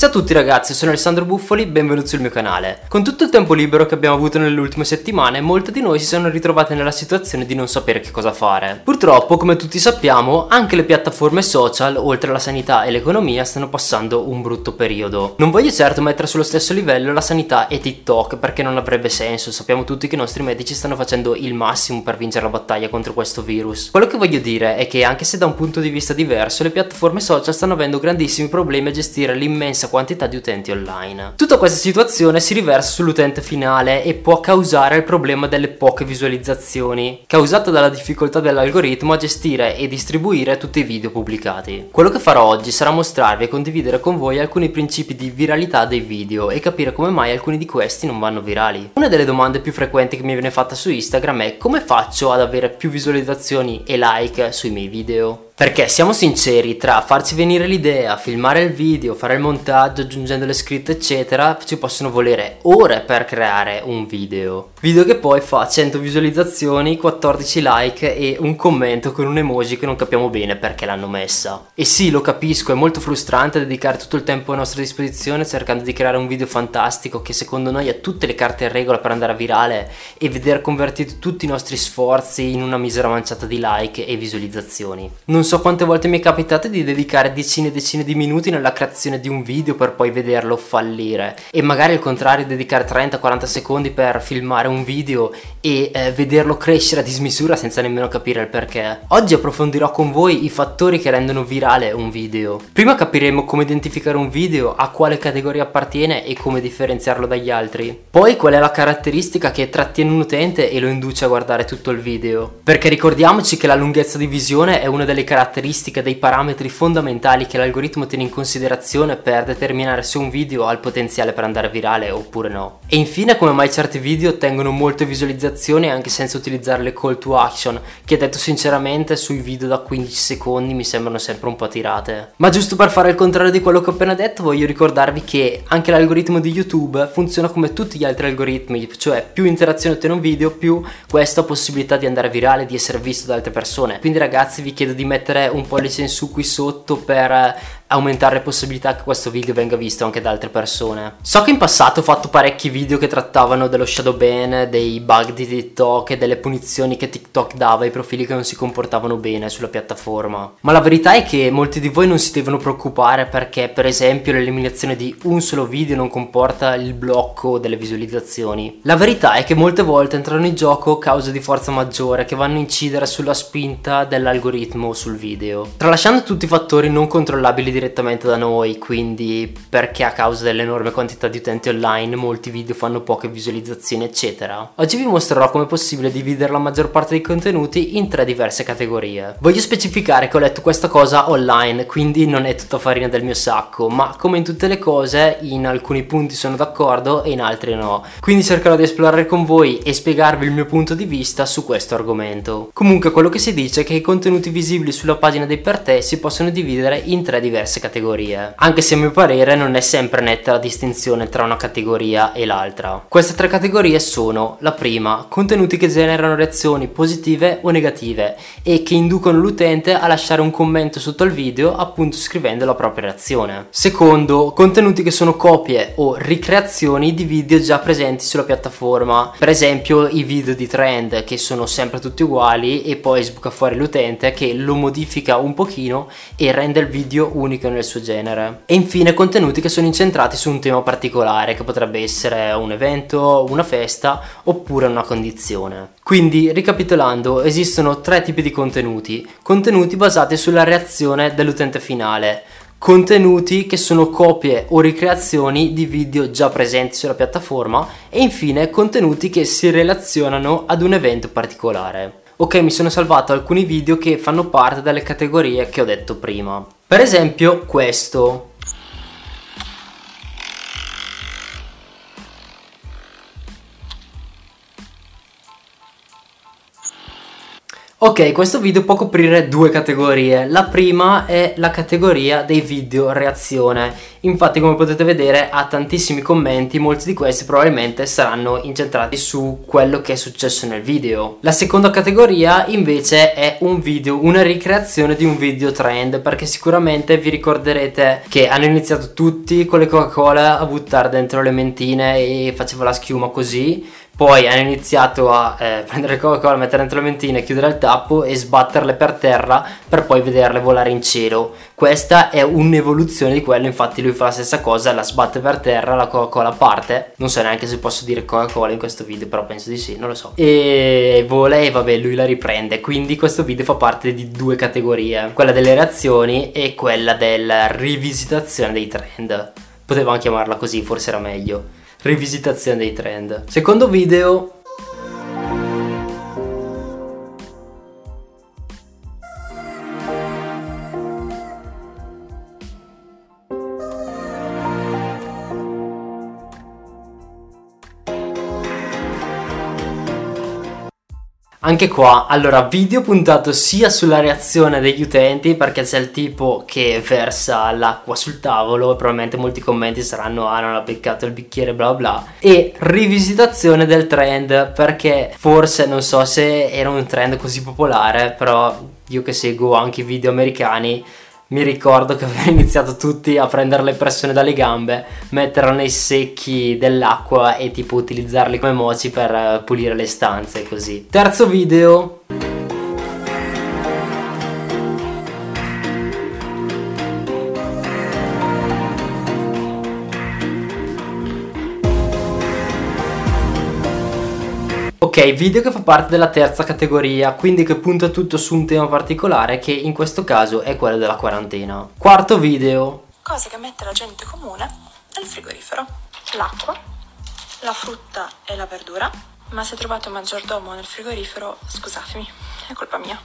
Ciao a tutti ragazzi, sono Alessandro Buffoli, benvenuti sul mio canale. Con tutto il tempo libero che abbiamo avuto nelle ultime settimane, molte di noi si sono ritrovate nella situazione di non sapere che cosa fare. Purtroppo, come tutti sappiamo, anche le piattaforme social, oltre alla sanità e l'economia, stanno passando un brutto periodo. Non voglio certo mettere sullo stesso livello la sanità e TikTok, perché non avrebbe senso. Sappiamo tutti che i nostri medici stanno facendo il massimo per vincere la battaglia contro questo virus. Quello che voglio dire è che, anche se da un punto di vista diverso, le piattaforme social stanno avendo grandissimi problemi a gestire l'immensa quantità di utenti online. Tutta questa situazione si riversa sull'utente finale e può causare il problema delle poche visualizzazioni, causata dalla difficoltà dell'algoritmo a gestire e distribuire tutti i video pubblicati. Quello che farò oggi sarà mostrarvi e condividere con voi alcuni principi di viralità dei video e capire come mai alcuni di questi non vanno virali. Una delle domande più frequenti che mi viene fatta su Instagram è: come faccio ad avere più visualizzazioni e like sui miei video? Perché siamo sinceri, tra farci venire l'idea, filmare il video, fare il montaggio, aggiungendo le scritte eccetera, ci possono volere ore per creare un video che poi fa 100 visualizzazioni, 14 like e un commento con un emoji che non capiamo bene perché l'hanno messa. E sì, lo capisco, è molto frustrante dedicare tutto il tempo a nostra disposizione cercando di creare un video fantastico che secondo noi ha tutte le carte in regola per andare a virale e vedere convertiti tutti i nostri sforzi in una misera manciata di like e visualizzazioni. Non so quante volte mi è capitato di dedicare decine e decine di minuti nella creazione di un video per poi vederlo fallire, e magari al contrario dedicare 30-40 secondi per filmare un video e vederlo crescere a dismisura senza nemmeno capire il perché. Oggi approfondirò con voi i fattori che rendono virale un video. Prima capiremo come identificare un video, a quale categoria appartiene e come differenziarlo dagli altri. Poi qual è la caratteristica che trattiene un utente e lo induce a guardare tutto il video. Perché ricordiamoci che la lunghezza di visione è una delle caratteristiche, dei parametri fondamentali che l'algoritmo tiene in considerazione per determinare se un video ha il potenziale per andare virale oppure no. E infine, come mai certi video ottengono molte visualizzazioni anche senza utilizzare le call to action, che detto sinceramente sui video da 15 secondi mi sembrano sempre un po' tirate. Ma giusto per fare il contrario di quello che ho appena detto, voglio ricordarvi che anche l'algoritmo di YouTube funziona come tutti gli altri algoritmi, cioè più interazione ottiene un video, più questo ha possibilità di andare virale, di essere visto da altre persone. Quindi ragazzi, vi chiedo di mettere un pollice in su qui sotto per aumentare le possibilità che questo video venga visto anche da altre persone. So che in passato ho fatto parecchi video che trattavano dello shadow ban, dei bug di TikTok e delle punizioni che TikTok dava ai profili che non si comportavano bene sulla piattaforma, ma la verità è che molti di voi non si devono preoccupare, perché per esempio l'eliminazione di un solo video non comporta il blocco delle visualizzazioni. La verità è che molte volte entrano in gioco cause di forza maggiore che vanno a incidere sulla spinta dell'algoritmo sul video, tralasciando tutti i fattori non controllabili direttamente da noi, quindi perché a causa dell'enorme quantità di utenti online molti video fanno poche visualizzazioni eccetera. Oggi vi mostrerò come è possibile dividere la maggior parte dei contenuti in 3 diverse categorie. Voglio specificare che ho letto questa cosa online, quindi non è tutta farina del mio sacco, ma come in tutte le cose in alcuni punti sono d'accordo e in altri no, quindi cercherò di esplorare con voi e spiegarvi il mio punto di vista su questo argomento. Comunque, quello che si dice è che i contenuti visibili sulla pagina dei per te si possono dividere in 3 diverse categorie, anche se a mio parere non è sempre netta la distinzione tra una categoria e l'altra. Queste 3 categorie sono: la prima, contenuti che generano reazioni positive o negative e che inducono l'utente a lasciare un commento sotto al video, appunto scrivendo la propria reazione. Secondo, contenuti che sono copie o ricreazioni di video già presenti sulla piattaforma, per esempio i video di trend che sono sempre tutti uguali e poi sbuca fuori l'utente che lo modifica un pochino e rende il video unico nel suo genere. E infine, contenuti che sono incentrati su un tema particolare, che potrebbe essere un evento, una festa oppure una condizione. Quindi, ricapitolando, esistono 3 tipi di contenuti: contenuti basati sulla reazione dell'utente finale, contenuti che sono copie o ricreazioni di video già presenti sulla piattaforma e infine contenuti che si relazionano ad un evento particolare. Ok, mi sono salvato alcuni video che fanno parte delle categorie che ho detto prima. Per esempio questo. Ok, questo video può coprire due categorie. La prima è la categoria dei video reazione. Infatti, come potete vedere, ha tantissimi commenti, molti di questi probabilmente saranno incentrati su quello che è successo nel video. La seconda categoria invece è un video, una ricreazione di un video trend, perché sicuramente vi ricorderete che hanno iniziato tutti con le Coca-Cola a buttare dentro le mentine e faceva la schiuma così. Poi hanno iniziato a prendere il Coca-Cola, mettere dentro le mentine, chiudere il tappo e sbatterle per terra per poi vederle volare in cielo. Questa è un'evoluzione di quello, infatti lui fa la stessa cosa, la sbatte per terra, la Coca-Cola parte. Non so neanche se posso dire Coca-Cola in questo video, però penso di sì, non lo so. E vola e vabbè, lui la riprende. Quindi questo video fa parte di due categorie, quella delle reazioni e quella della rivisitazione dei trend. Potevamo chiamarla così, forse era meglio. Rivisitazione dei trend. Secondo video. Anche qua, allora, video puntato sia sulla reazione degli utenti, perché c'è il tipo che versa l'acqua sul tavolo e probabilmente molti commenti saranno "ah, non ha beccato il bicchiere", bla bla, e rivisitazione del trend, perché forse, non so se era un trend così popolare, però io che seguo anche i video americani mi ricordo che avevano iniziato tutti a prendere le persone dalle gambe, metterle nei secchi dell'acqua e tipo utilizzarli come moci per pulire le stanze così. Terzo video. Ok, video che fa parte della terza categoria, quindi che punta tutto su un tema particolare, che in questo caso è quello della quarantena. Quarto video. Cose che mette la gente comune nel frigorifero: l'acqua, la frutta e la verdura. Ma se trovate un maggiordomo nel frigorifero, scusatemi, è colpa mia.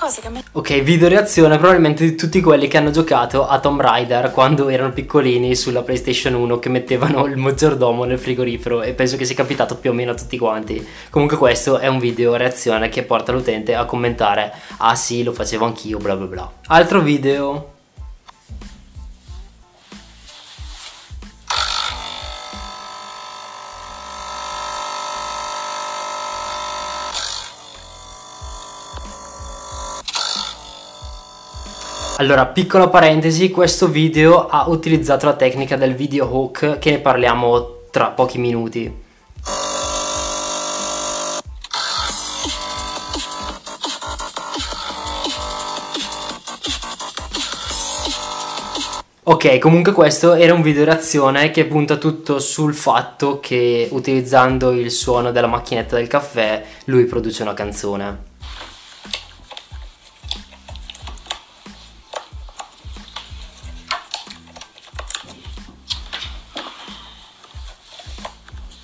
Cose che mette... Ok, video reazione probabilmente di tutti quelli che hanno giocato a Tomb Raider quando erano piccolini sulla PlayStation 1, che mettevano il maggiordomo nel frigorifero, e penso che sia capitato più o meno a tutti quanti. Comunque questo è un video reazione che porta l'utente a commentare "ah sì, lo facevo anch'io", bla bla bla. Altro video. Allora, piccola parentesi, questo video ha utilizzato la tecnica del video hook, che ne parliamo tra pochi minuti. Ok, comunque questo era un video reazione che punta tutto sul fatto che utilizzando il suono della macchinetta del caffè lui produce una canzone.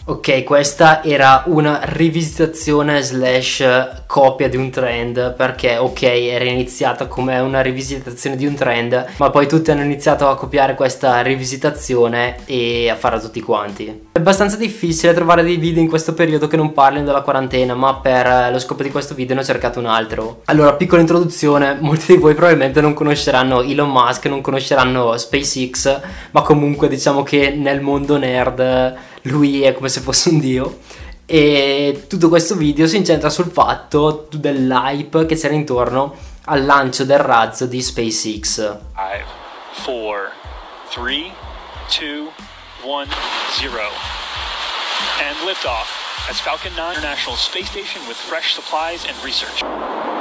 Ok, questa era una rivisitazione slash copia di un trend, perché ok, era iniziata come una rivisitazione di un trend, ma poi tutti hanno iniziato a copiare questa rivisitazione e a farla tutti quanti. È abbastanza difficile trovare dei video in questo periodo che non parlino della quarantena, ma per lo scopo di questo video ne ho cercato un altro. Allora, piccola introduzione, molti di voi probabilmente non conosceranno Elon Musk, non conosceranno SpaceX, ma comunque diciamo che nel mondo nerd lui è come se fosse un dio, e tutto questo video si incentra sul fatto dell'hype che c'era intorno al lancio del razzo di SpaceX. 5, 4, 3, 2, 1, 0 and lift off. As Falcon 9 International Space Station with fresh supplies and research.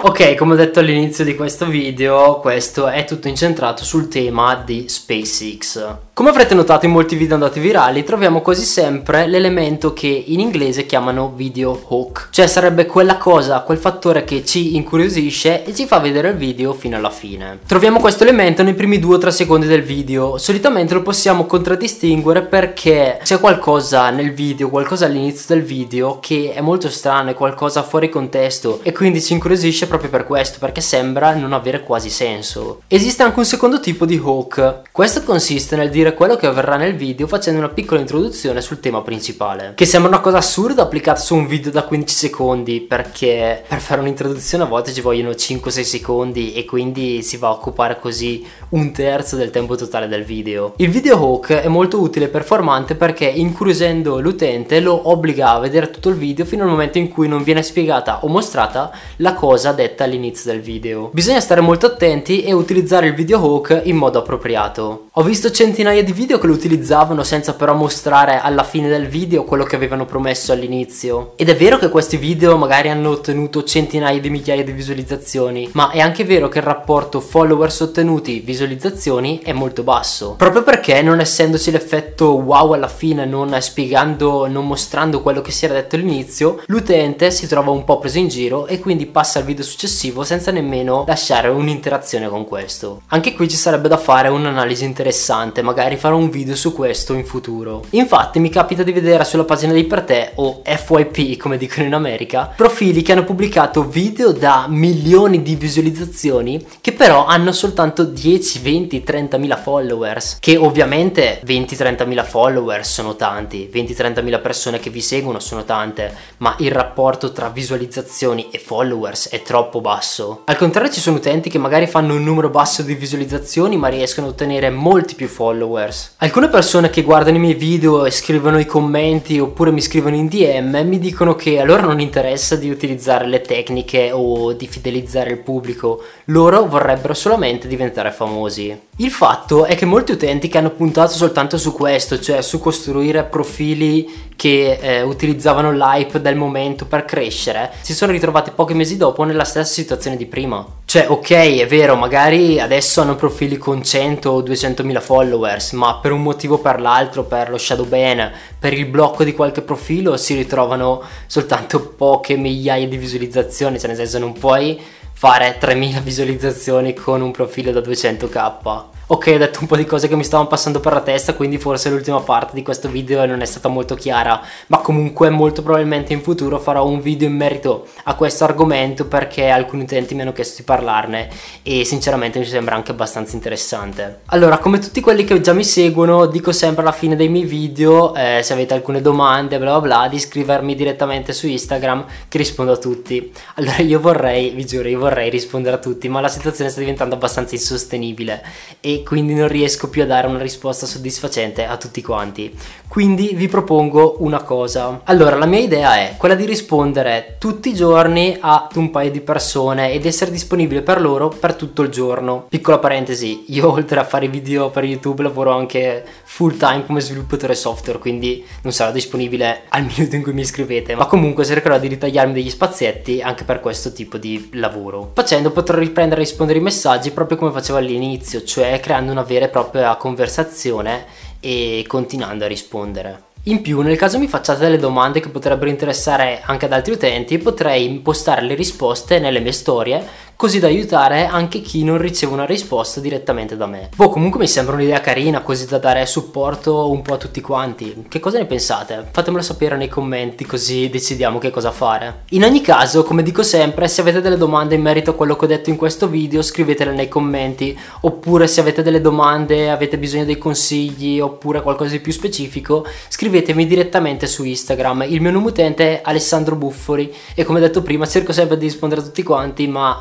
Ok, come ho detto all'inizio di questo video, questo è tutto incentrato sul tema di SpaceX. Come avrete notato in molti video andati virali, troviamo quasi sempre l'elemento che in inglese chiamano video hook, cioè sarebbe quella cosa, quel fattore che ci incuriosisce e ci fa vedere il video fino alla fine. Troviamo questo elemento nei primi 2 o 3 secondi del video. Solitamente lo possiamo contraddistinguere perché c'è qualcosa nel video, qualcosa all'inizio del video che è molto strano, è qualcosa fuori contesto, e quindi ci incuriosisce proprio per questo, perché sembra non avere quasi senso. Esiste anche un secondo tipo di hook. Questo consiste nel dire dire quello che avverrà nel video facendo una piccola introduzione sul tema principale, che sembra una cosa assurda applicata su un video da 15 secondi, perché per fare un'introduzione a volte ci vogliono 5-6 secondi e quindi si va a occupare così un terzo del tempo totale del video. Il video hook è molto utile e performante perché incuriosendo l'utente lo obbliga a vedere tutto il video fino al momento in cui non viene spiegata o mostrata la cosa detta all'inizio del video. Bisogna stare molto attenti e utilizzare il video hook in modo appropriato. Ho visto centinaia di video che lo utilizzavano senza però mostrare alla fine del video quello che avevano promesso all'inizio, ed è vero che questi video magari hanno ottenuto centinaia di migliaia di visualizzazioni, ma è anche vero che il rapporto followers ottenuti visualizzazioni è molto basso, proprio perché non essendoci l'effetto wow alla fine, non spiegando, non mostrando quello che si era detto all'inizio, l'utente si trova un po' preso in giro e quindi passa al video successivo senza nemmeno lasciare un'interazione con questo. Anche qui ci sarebbe da fare un'analisi interessante, magari farò un video su questo in futuro. Infatti mi capita di vedere sulla pagina dei per te, o FYP come dicono in America, profili che hanno pubblicato video da milioni di visualizzazioni che però hanno soltanto 10, 20, 30 mila followers, che ovviamente 20-30 mila followers sono tanti, 20-30 mila persone che vi seguono sono tante, ma il rapporto tra visualizzazioni e followers è troppo basso. Al contrario ci sono utenti che magari fanno un numero basso di visualizzazioni ma riescono a ottenere molti più followers. Alcune persone che guardano i miei video e scrivono i commenti oppure mi scrivono in DM mi dicono che a loro non interessa di utilizzare le tecniche o di fidelizzare il pubblico, loro vorrebbero solamente diventare famosi. Il fatto è che molti utenti che hanno puntato soltanto su questo, cioè su costruire profili che utilizzavano l'hype del momento per crescere, si sono ritrovati pochi mesi dopo nella stessa situazione di prima. Cioè ok, è vero, magari adesso hanno profili con 100 o 200 mila followers, ma per un motivo o per l'altro, per lo shadow ban, per il blocco di qualche profilo, si ritrovano soltanto poche migliaia di visualizzazioni, cioè nel senso non puoi fare 3000 visualizzazioni con un profilo da 200k. Ok, ho detto un po' di cose che mi stavano passando per la testa, quindi forse l'ultima parte di questo video non è stata molto chiara, ma comunque molto probabilmente in futuro farò un video in merito a questo argomento perché alcuni utenti mi hanno chiesto di parlarne e sinceramente mi sembra anche abbastanza interessante. Allora, come tutti quelli che già mi seguono, dico sempre alla fine dei miei video, se avete alcune domande bla bla bla, di scrivermi direttamente su Instagram che rispondo a tutti. Allora io vorrei, vi giuro, io vorrei rispondere a tutti, ma la situazione sta diventando abbastanza insostenibile e quindi non riesco più a dare una risposta soddisfacente a tutti quanti. Quindi vi propongo una cosa. Allora, la mia idea è quella di rispondere tutti i giorni ad un paio di persone ed essere disponibile per loro per tutto il giorno. Piccola parentesi, io oltre a fare video per YouTube lavoro anche full time come sviluppatore software, quindi non sarò disponibile al minuto in cui mi scrivete, ma comunque cercherò di ritagliarmi degli spazietti anche per questo tipo di lavoro. Facendo potrò riprendere a rispondere ai messaggi proprio come facevo all'inizio, cioè creando una vera e propria conversazione e continuando a rispondere. In più, nel caso mi facciate delle domande che potrebbero interessare anche ad altri utenti, potrei impostare le risposte nelle mie storie, così da aiutare anche chi non riceve una risposta direttamente da me. Boh, comunque mi sembra un'idea carina, così da dare supporto un po' a tutti quanti. Che cosa ne pensate? Fatemelo sapere nei commenti così decidiamo che cosa fare. In ogni caso, come dico sempre, se avete delle domande in merito a quello che ho detto in questo video, scrivetele nei commenti, oppure se avete delle domande, avete bisogno dei consigli, oppure qualcosa di più specifico, scrivetemi direttamente su Instagram. Il mio nome utente è Alessandro Buffoli e come detto prima cerco sempre di rispondere a tutti quanti, ma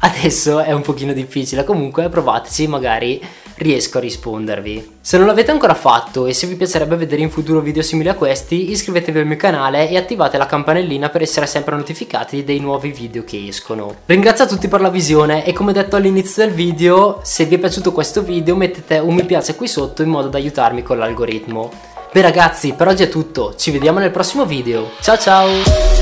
adesso è un pochino difficile. Comunque provateci, magari riesco a rispondervi. Se non l'avete ancora fatto e se vi piacerebbe vedere in futuro video simili a questi, iscrivetevi al mio canale e attivate la campanellina per essere sempre notificati dei nuovi video che escono. Ringrazio a tutti per la visione e come detto all'inizio del video, se vi è piaciuto questo video mettete un mi piace qui sotto in modo da aiutarmi con l'algoritmo. Beh ragazzi, per oggi è tutto, ci vediamo nel prossimo video, ciao ciao!